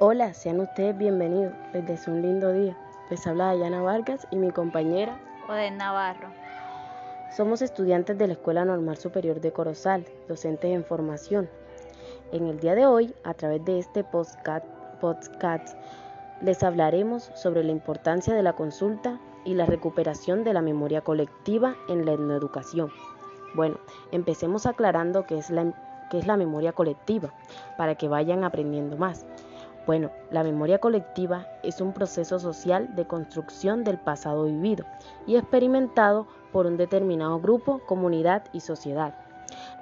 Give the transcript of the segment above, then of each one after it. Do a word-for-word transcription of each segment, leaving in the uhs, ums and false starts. Hola, sean ustedes bienvenidos. Les deseo un lindo día. Les habla Diana Vargas y mi compañera Odet Navarro. Somos estudiantes de la Escuela Normal Superior de Corozal, docentes en formación. En el día de hoy, a través de este podcast, podcast les hablaremos sobre la importancia de la consulta y la recuperación de la memoria colectiva en la etnoeducación. Bueno, empecemos aclarando qué es la, qué es la memoria colectiva, para que vayan aprendiendo más. Bueno, la memoria colectiva es un proceso social de construcción del pasado vivido y experimentado por un determinado grupo, comunidad y sociedad.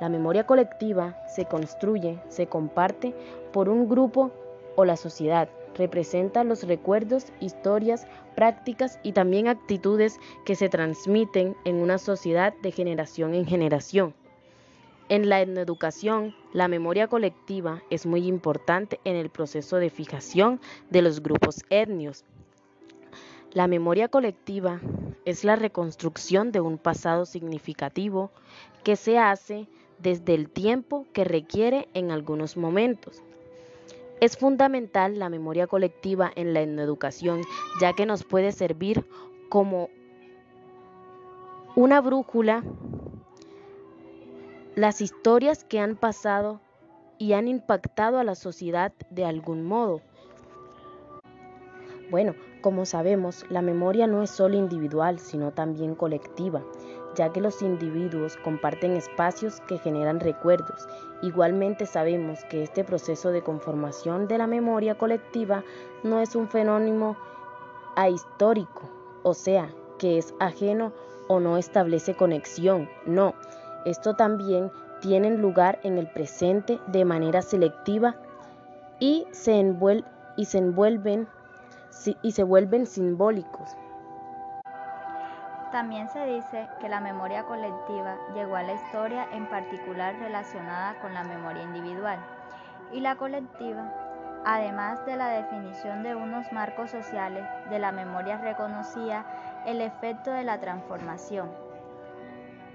La memoria colectiva se construye, se comparte por un grupo o la sociedad. Representa los recuerdos, historias, prácticas y también actitudes que se transmiten en una sociedad de generación en generación. En la etnoeducación, la memoria colectiva es muy importante en el proceso de fijación de los grupos étnicos. La memoria colectiva es la reconstrucción de un pasado significativo que se hace desde el tiempo que requiere en algunos momentos. Es fundamental la memoria colectiva en la etnoeducación, ya que nos puede servir como una brújula. Las historias que han pasado y han impactado a la sociedad de algún modo. Bueno, como sabemos, la memoria no es solo individual, sino también colectiva, ya que los individuos comparten espacios que generan recuerdos. Igualmente sabemos que este proceso de conformación de la memoria colectiva no es un fenómeno ahistórico, o sea, que es ajeno o no establece conexión, no. Esto también tiene lugar en el presente de manera selectiva y se, envuel- y se, envuelven, si- y se vuelven simbólicos. También se dice que la memoria colectiva llegó a la historia en particular relacionada con la memoria individual y la colectiva, además de la definición de unos marcos sociales de la memoria reconocía el efecto de la transformación.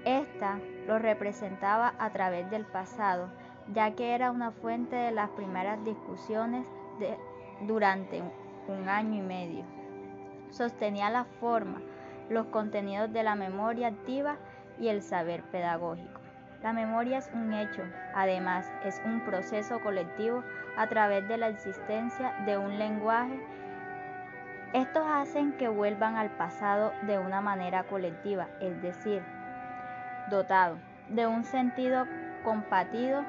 Esta lo representaba a través del pasado, ya que era una fuente de las primeras discusiones de, durante un, un año y medio. Sostenía la forma, los contenidos de la memoria activa y el saber pedagógico. La memoria es un hecho, además es un proceso colectivo a través de la existencia de un lenguaje. Estos hacen que vuelvan al pasado de una manera colectiva, es decir, dotado de un sentido compartido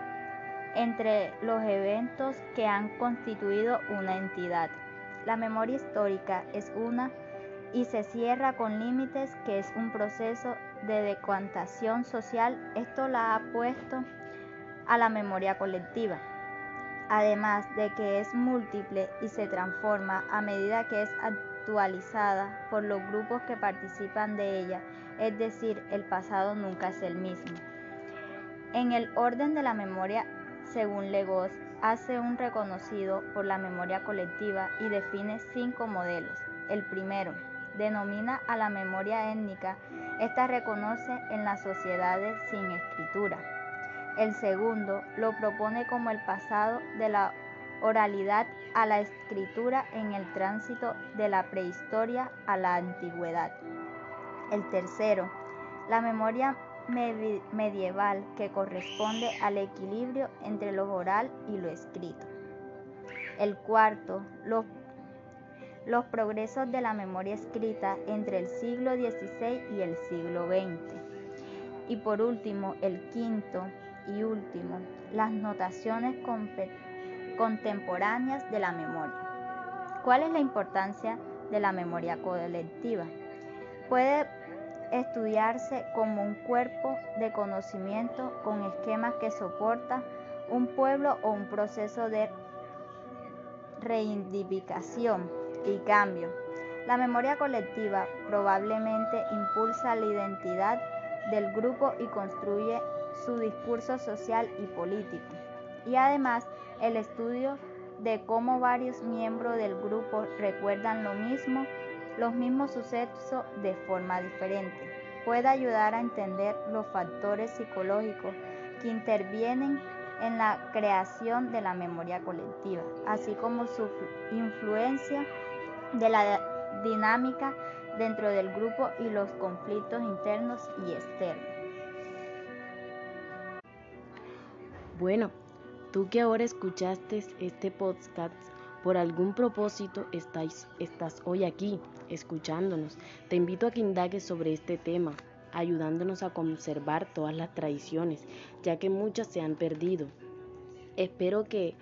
entre los eventos que han constituido una entidad. La memoria histórica es una y se cierra con límites, que es un proceso de decantación social. Esto la ha puesto a la memoria colectiva, además de que es múltiple y se transforma a medida que es actualizada por los grupos que participan de ella, es decir, el pasado nunca es el mismo. En el orden de la memoria, según Legos, hace un reconocido por la memoria colectiva y define cinco modelos. El primero, denomina a la memoria étnica, esta reconoce en las sociedades sin escritura. El segundo, lo propone como el pasado de la oralidad a la escritura en el tránsito de la prehistoria a la antigüedad. El tercero, la memoria medieval, que corresponde al equilibrio entre lo oral y lo escrito. El cuarto, los, los progresos de la memoria escrita entre el siglo dieciséis y el siglo veinte. Y por último, el quinto y último, las notaciones contemporáneas de la memoria. ¿Cuál es la importancia de la memoria colectiva? Puede estudiarse como un cuerpo de conocimiento con esquemas que soporta un pueblo o un proceso de reivindicación y cambio. La memoria colectiva probablemente impulsa la identidad del grupo y construye su discurso social y político, y además el estudio de cómo varios miembros del grupo recuerdan lo mismo los mismos sucesos de forma diferente puede ayudar a entender los factores psicológicos que intervienen en la creación de la memoria colectiva, así como su influencia de la dinámica dentro del grupo y los conflictos internos y externos. Bueno, tú que ahora escuchaste este podcast, por algún propósito estáis, estás hoy aquí, escuchándonos. Te invito a que indagues sobre este tema, ayudándonos a conservar todas las tradiciones, ya que muchas se han perdido. Espero que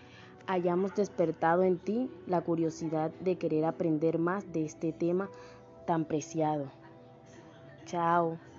hayamos despertado en ti la curiosidad de querer aprender más de este tema tan preciado. Chao.